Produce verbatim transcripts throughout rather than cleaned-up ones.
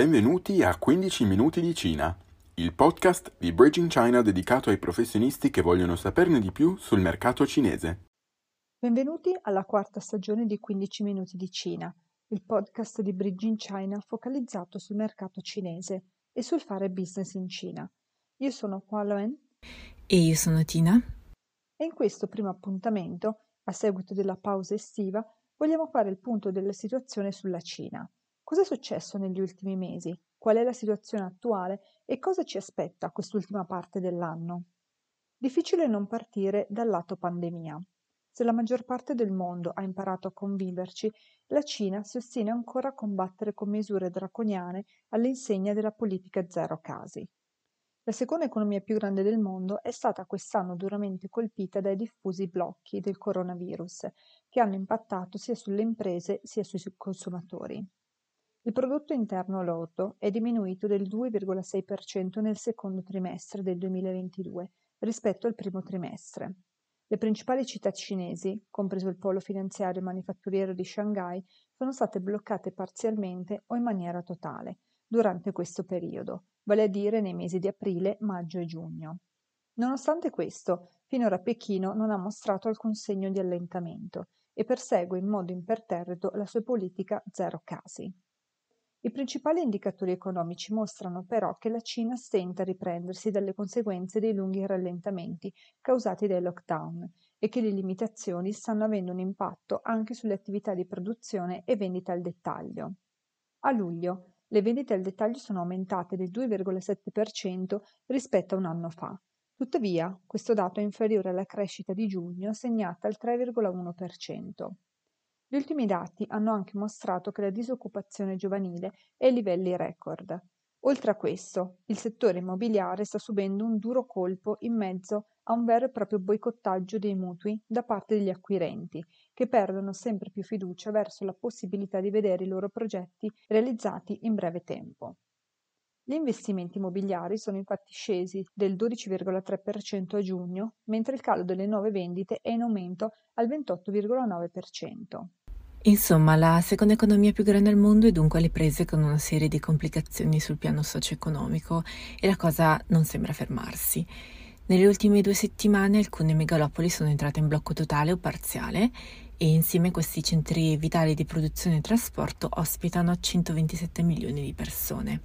Benvenuti a quindici minuti di Cina, il podcast di Bridging China dedicato ai professionisti che vogliono saperne di più sul mercato cinese. Benvenuti alla quarta stagione di quindici minuti di Cina, il podcast di Bridging China focalizzato sul mercato cinese e sul fare business in Cina. Io sono Hua Luan e io sono Tina e in questo primo appuntamento, a seguito della pausa estiva, vogliamo fare il punto della situazione sulla Cina. Cosa è successo negli ultimi mesi? Qual è la situazione attuale e cosa ci aspetta quest'ultima parte dell'anno? Difficile non partire dal lato pandemia. Se la maggior parte del mondo ha imparato a conviverci, la Cina si ostina ancora a combattere con misure draconiane all'insegna della politica zero casi. La seconda economia più grande del mondo è stata quest'anno duramente colpita dai diffusi blocchi del coronavirus, che hanno impattato sia sulle imprese sia sui consumatori. Il prodotto interno lordo è diminuito del due virgola sei per cento nel secondo trimestre del duemilaventidue rispetto al primo trimestre. Le principali città cinesi, compreso il polo finanziario e manifatturiero di Shanghai, sono state bloccate parzialmente o in maniera totale durante questo periodo, vale a dire nei mesi di aprile, maggio e giugno. Nonostante questo, finora Pechino non ha mostrato alcun segno di allentamento e persegue in modo imperterrito la sua politica zero casi. I principali indicatori economici mostrano però che la Cina stenta a riprendersi dalle conseguenze dei lunghi rallentamenti causati dai lockdown e che le limitazioni stanno avendo un impatto anche sulle attività di produzione e vendita al dettaglio. A luglio, le vendite al dettaglio sono aumentate del due virgola sette per cento rispetto a un anno fa. Tuttavia, questo dato è inferiore alla crescita di giugno segnata al tre virgola uno per cento. Gli ultimi dati hanno anche mostrato che la disoccupazione giovanile è a livelli record. Oltre a questo, il settore immobiliare sta subendo un duro colpo in mezzo a un vero e proprio boicottaggio dei mutui da parte degli acquirenti, che perdono sempre più fiducia verso la possibilità di vedere i loro progetti realizzati in breve tempo. Gli investimenti immobiliari sono infatti scesi del dodici virgola tre per cento a giugno, mentre il calo delle nuove vendite è in aumento al ventotto virgola nove per cento. Insomma, la seconda economia più grande al mondo è dunque alle prese con una serie di complicazioni sul piano socio-economico e la cosa non sembra fermarsi. Nelle ultime due settimane alcune megalopoli sono entrate in blocco totale o parziale e insieme questi centri vitali di produzione e trasporto ospitano centoventisette milioni di persone.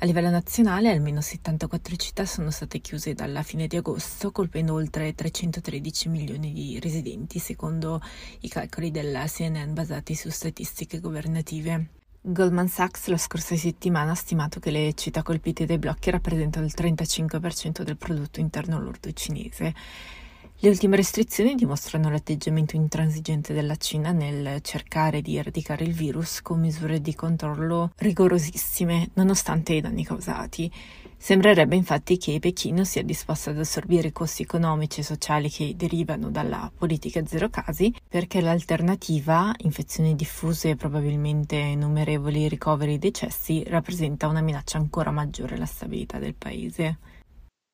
A livello nazionale almeno settantaquattro città sono state chiuse dalla fine di agosto, colpendo oltre trecentotredici milioni di residenti, secondo i calcoli della C N N basati su statistiche governative. Goldman Sachs la scorsa settimana ha stimato che le città colpite dai blocchi rappresentano il trentacinque per cento del prodotto interno lordo cinese. Le ultime restrizioni dimostrano l'atteggiamento intransigente della Cina nel cercare di eradicare il virus con misure di controllo rigorosissime, nonostante i danni causati. Sembrerebbe infatti che Pechino sia disposta ad assorbire i costi economici e sociali che derivano dalla politica zero casi, perché l'alternativa, infezioni diffuse e probabilmente innumerevoli ricoveri e decessi, rappresenta una minaccia ancora maggiore alla stabilità del paese.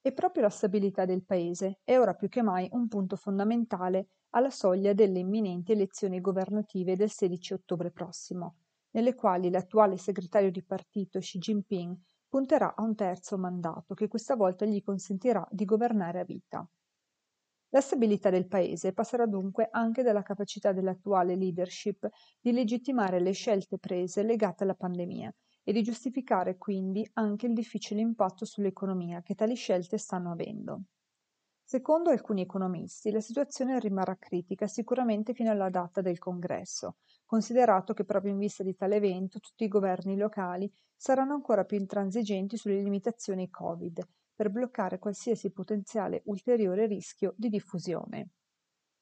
E proprio la stabilità del paese è ora più che mai un punto fondamentale alla soglia delle imminenti elezioni governative del sedici ottobre prossimo, nelle quali l'attuale segretario di partito Xi Jinping punterà a un terzo mandato che questa volta gli consentirà di governare a vita. La stabilità del paese passerà dunque anche dalla capacità dell'attuale leadership di legittimare le scelte prese legate alla pandemia e di giustificare quindi anche il difficile impatto sull'economia che tali scelte stanno avendo. Secondo alcuni economisti, la situazione rimarrà critica sicuramente fino alla data del congresso, considerato che proprio in vista di tale evento tutti i governi locali saranno ancora più intransigenti sulle limitazioni Covid, per bloccare qualsiasi potenziale ulteriore rischio di diffusione.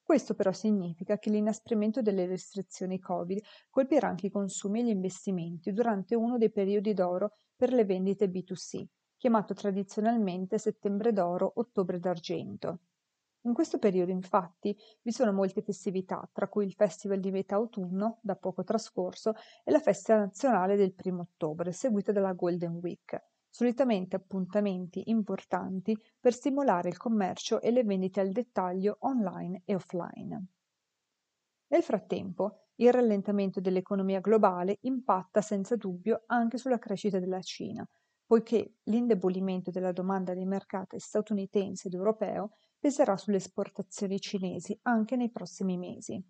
Questo però significa che l'inasprimento delle restrizioni Covid colpirà anche i consumi e gli investimenti durante uno dei periodi d'oro per le vendite B due C, chiamato tradizionalmente settembre d'oro, ottobre d'argento. In questo periodo, infatti, vi sono molte festività, tra cui il Festival di Metà Autunno, da poco trascorso, e la Festa Nazionale del primo ottobre, seguita dalla Golden Week, solitamente appuntamenti importanti per stimolare il commercio e le vendite al dettaglio online e offline. Nel frattempo, il rallentamento dell'economia globale impatta senza dubbio anche sulla crescita della Cina, poiché l'indebolimento della domanda dei mercati statunitense ed europeo peserà sulle esportazioni cinesi anche nei prossimi mesi.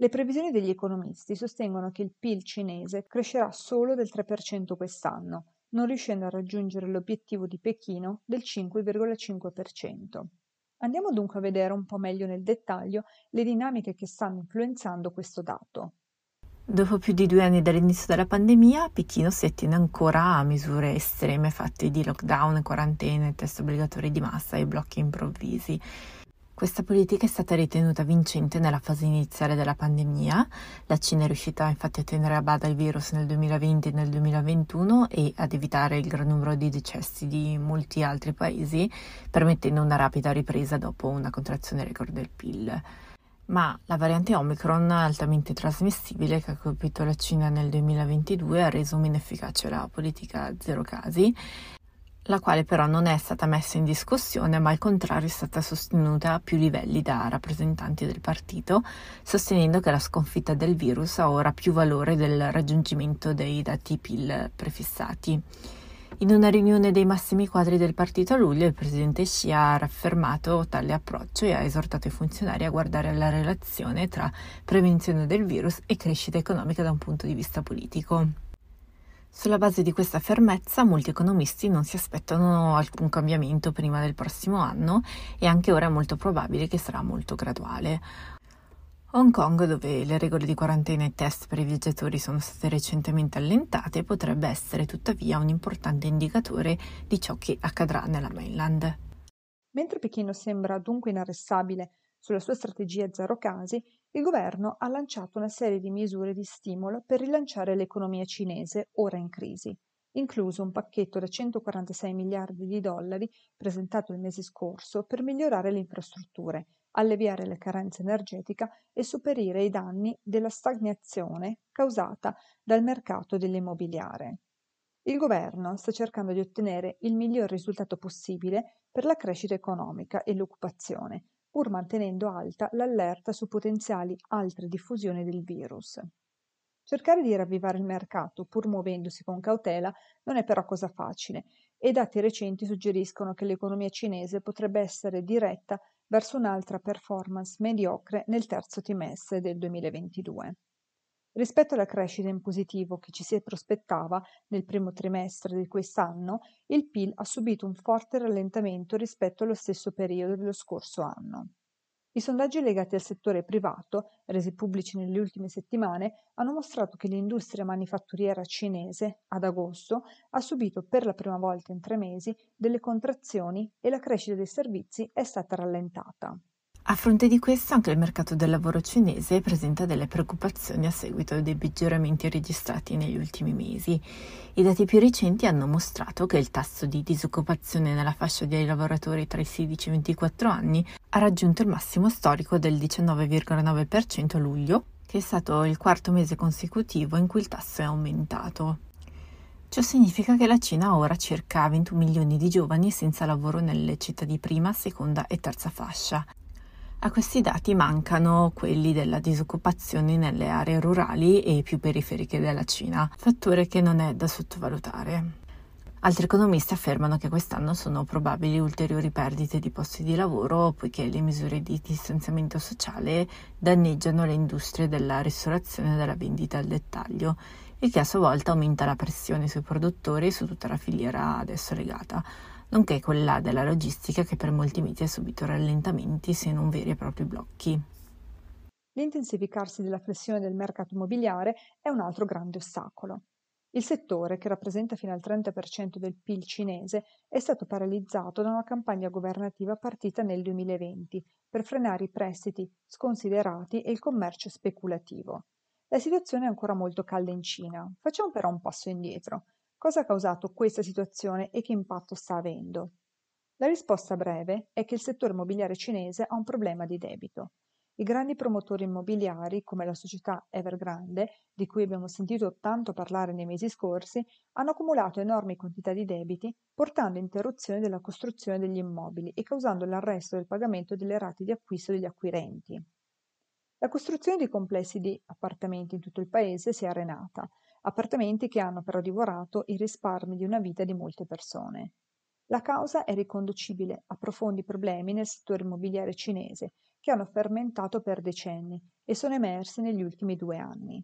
Le previsioni degli economisti sostengono che il P I L cinese crescerà solo del tre per cento quest'anno, non riuscendo a raggiungere l'obiettivo di Pechino del cinque virgola cinque per cento. Andiamo dunque a vedere un po' meglio nel dettaglio le dinamiche che stanno influenzando questo dato. Dopo più di due anni dall'inizio della pandemia, Pechino si attiene ancora a misure estreme fatte di lockdown, quarantene, test obbligatori di massa e blocchi improvvisi. Questa politica è stata ritenuta vincente nella fase iniziale della pandemia. La Cina è riuscita infatti a tenere a bada il virus nel duemilaventi e nel duemilaventuno e ad evitare il gran numero di decessi di molti altri paesi, permettendo una rapida ripresa dopo una contrazione record del P I L. Ma la variante Omicron, altamente trasmissibile, che ha colpito la Cina nel duemilaventidue, ha reso inefficace la politica zero casi, la quale però non è stata messa in discussione, ma al contrario è stata sostenuta a più livelli da rappresentanti del partito, sostenendo che la sconfitta del virus ha ora più valore del raggiungimento dei dati P I L prefissati. In una riunione dei massimi quadri del partito a luglio, il presidente Xi ha raffermato tale approccio e ha esortato i funzionari a guardare alla relazione tra prevenzione del virus e crescita economica da un punto di vista politico. Sulla base di questa fermezza, molti economisti non si aspettano alcun cambiamento prima del prossimo anno e anche ora è molto probabile che sarà molto graduale. Hong Kong, dove le regole di quarantena e test per i viaggiatori sono state recentemente allentate, potrebbe essere tuttavia un importante indicatore di ciò che accadrà nella Mainland. Mentre Pechino sembra dunque inarrestabile sulla sua strategia zero casi, il governo ha lanciato una serie di misure di stimolo per rilanciare l'economia cinese ora in crisi, incluso un pacchetto da centoquarantasei miliardi di dollari presentato il mese scorso per migliorare le infrastrutture, alleviare la carenza energetica e superare i danni della stagnazione causata dal mercato dell'immobiliare. Il governo sta cercando di ottenere il miglior risultato possibile per la crescita economica e l'occupazione, pur mantenendo alta l'allerta su potenziali altre diffusioni del virus. Cercare di ravvivare il mercato, pur muovendosi con cautela, non è però cosa facile e dati recenti suggeriscono che l'economia cinese potrebbe essere diretta verso un'altra performance mediocre nel terzo trimestre del duemilaventidue. Rispetto alla crescita in positivo che ci si prospettava nel primo trimestre di quest'anno, il P I L ha subito un forte rallentamento rispetto allo stesso periodo dello scorso anno. I sondaggi legati al settore privato, resi pubblici nelle ultime settimane, hanno mostrato che l'industria manifatturiera cinese, ad agosto, ha subito per la prima volta in tre mesi delle contrazioni e la crescita dei servizi è stata rallentata. A fronte di questo, anche il mercato del lavoro cinese presenta delle preoccupazioni a seguito dei peggioramenti registrati negli ultimi mesi. I dati più recenti hanno mostrato che il tasso di disoccupazione nella fascia dei lavoratori tra i sedici e i ventiquattro anni ha raggiunto il massimo storico del diciannove virgola nove per cento a luglio, che è stato il quarto mese consecutivo in cui il tasso è aumentato. Ciò significa che la Cina ha ora circa ventuno milioni di giovani senza lavoro nelle città di prima, seconda e terza fascia. A questi dati mancano quelli della disoccupazione nelle aree rurali e più periferiche della Cina, fattore che non è da sottovalutare. Altri economisti affermano che quest'anno sono probabili ulteriori perdite di posti di lavoro, poiché le misure di distanziamento sociale danneggiano le industrie della ristorazione e della vendita al dettaglio, il che a sua volta aumenta la pressione sui produttori e su tutta la filiera ad esso legata, nonché quella della logistica che per molti mesi ha subito rallentamenti se non veri e propri blocchi. L'intensificarsi della flessione del mercato immobiliare è un altro grande ostacolo. Il settore, che rappresenta fino al trenta per cento del P I L cinese, è stato paralizzato da una campagna governativa partita nel duemilaventi per frenare i prestiti sconsiderati e il commercio speculativo. La situazione è ancora molto calda in Cina. Facciamo però un passo indietro. Cosa ha causato questa situazione e che impatto sta avendo? La risposta breve è che il settore immobiliare cinese ha un problema di debito. I grandi promotori immobiliari, come la società Evergrande, di cui abbiamo sentito tanto parlare nei mesi scorsi, hanno accumulato enormi quantità di debiti, portando interruzione della costruzione degli immobili e causando l'arresto del pagamento delle rate di acquisto degli acquirenti. La costruzione di complessi di appartamenti in tutto il paese si è arenata, appartamenti che hanno però divorato i risparmi di una vita di molte persone. La causa è riconducibile a profondi problemi nel settore immobiliare cinese, che hanno fermentato per decenni e sono emersi negli ultimi due anni.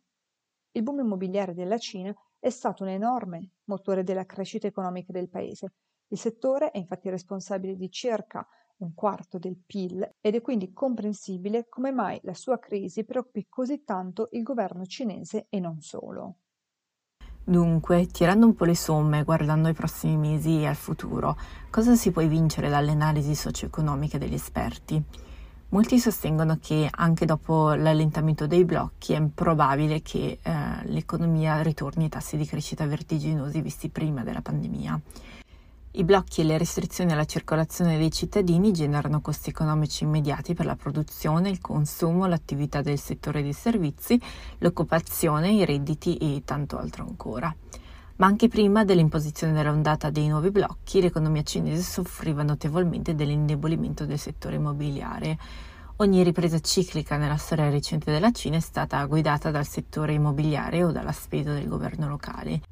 Il boom immobiliare della Cina è stato un enorme motore della crescita economica del paese. Il settore è infatti responsabile di circa un quarto del P I L ed è quindi comprensibile come mai la sua crisi preoccupi così tanto il governo cinese e non solo. Dunque, tirando un po' le somme, guardando ai prossimi mesi e al futuro, cosa si può evincere dalle analisi socio-economiche degli esperti? Molti sostengono che anche dopo l'allentamento dei blocchi è improbabile che eh, l'economia ritorni ai tassi di crescita vertiginosi visti prima della pandemia. I blocchi e le restrizioni alla circolazione dei cittadini generano costi economici immediati per la produzione, il consumo, l'attività del settore dei servizi, l'occupazione, i redditi e tanto altro ancora. Ma anche prima dell'imposizione dell'ondata dei nuovi blocchi, l'economia cinese soffriva notevolmente dell'indebolimento del settore immobiliare. Ogni ripresa ciclica nella storia recente della Cina è stata guidata dal settore immobiliare o dalla spesa del governo locale.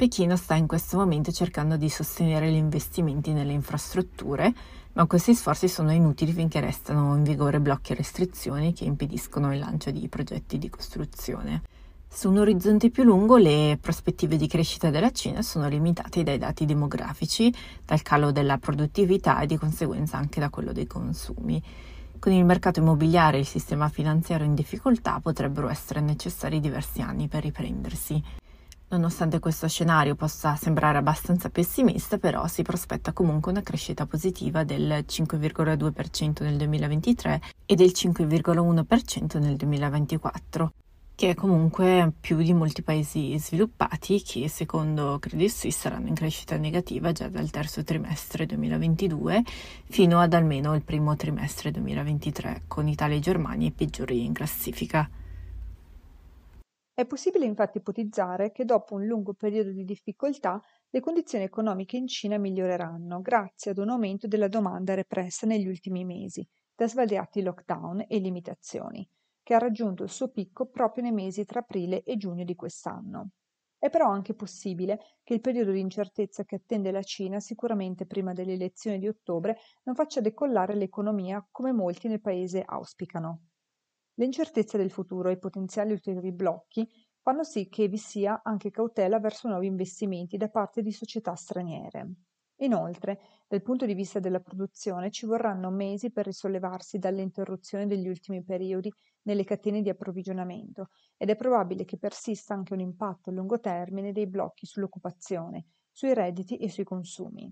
Pechino sta in questo momento cercando di sostenere gli investimenti nelle infrastrutture, ma questi sforzi sono inutili finché restano in vigore blocchi e restrizioni che impediscono il lancio di progetti di costruzione. Su un orizzonte più lungo, le prospettive di crescita della Cina sono limitate dai dati demografici, dal calo della produttività e di conseguenza anche da quello dei consumi. Con il mercato immobiliare e il sistema finanziario in difficoltà potrebbero essere necessari diversi anni per riprendersi. Nonostante questo scenario possa sembrare abbastanza pessimista, però si prospetta comunque una crescita positiva del cinque virgola due per cento nel duemilaventitré e del cinque virgola uno per cento nel duemilaventiquattro, che è comunque più di molti paesi sviluppati che, secondo Credit Suisse, saranno in crescita negativa già dal terzo trimestre duemilaventidue fino ad almeno il primo trimestre duemilaventitré, con Italia e Germania i peggiori in classifica. È possibile infatti ipotizzare che dopo un lungo periodo di difficoltà le condizioni economiche in Cina miglioreranno grazie ad un aumento della domanda repressa negli ultimi mesi, da svariati lockdown e limitazioni, che ha raggiunto il suo picco proprio nei mesi tra aprile e giugno di quest'anno. È però anche possibile che il periodo di incertezza che attende la Cina sicuramente prima delle elezioni di ottobre non faccia decollare l'economia come molti nel paese auspicano. L'incertezza del futuro e i potenziali ulteriori blocchi fanno sì che vi sia anche cautela verso nuovi investimenti da parte di società straniere. Inoltre, dal punto di vista della produzione, ci vorranno mesi per risollevarsi dall'interruzione degli ultimi periodi nelle catene di approvvigionamento ed è probabile che persista anche un impatto a lungo termine dei blocchi sull'occupazione, sui redditi e sui consumi.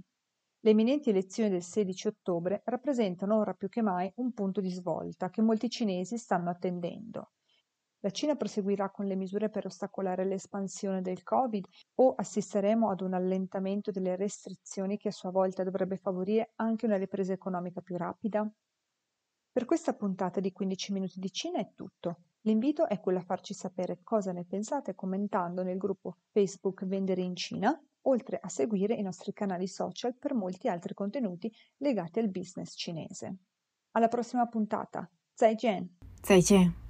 Le imminenti elezioni del sedici ottobre rappresentano ora più che mai un punto di svolta che molti cinesi stanno attendendo. La Cina proseguirà con le misure per ostacolare l'espansione del Covid o assisteremo ad un allentamento delle restrizioni che a sua volta dovrebbe favorire anche una ripresa economica più rapida? Per questa puntata di quindici minuti di Cina è tutto. L'invito è quello a farci sapere cosa ne pensate commentando nel gruppo Facebook Vendere in Cina, oltre a seguire i nostri canali social per molti altri contenuti legati al business cinese. Alla prossima puntata. Zaijian! Zaijian!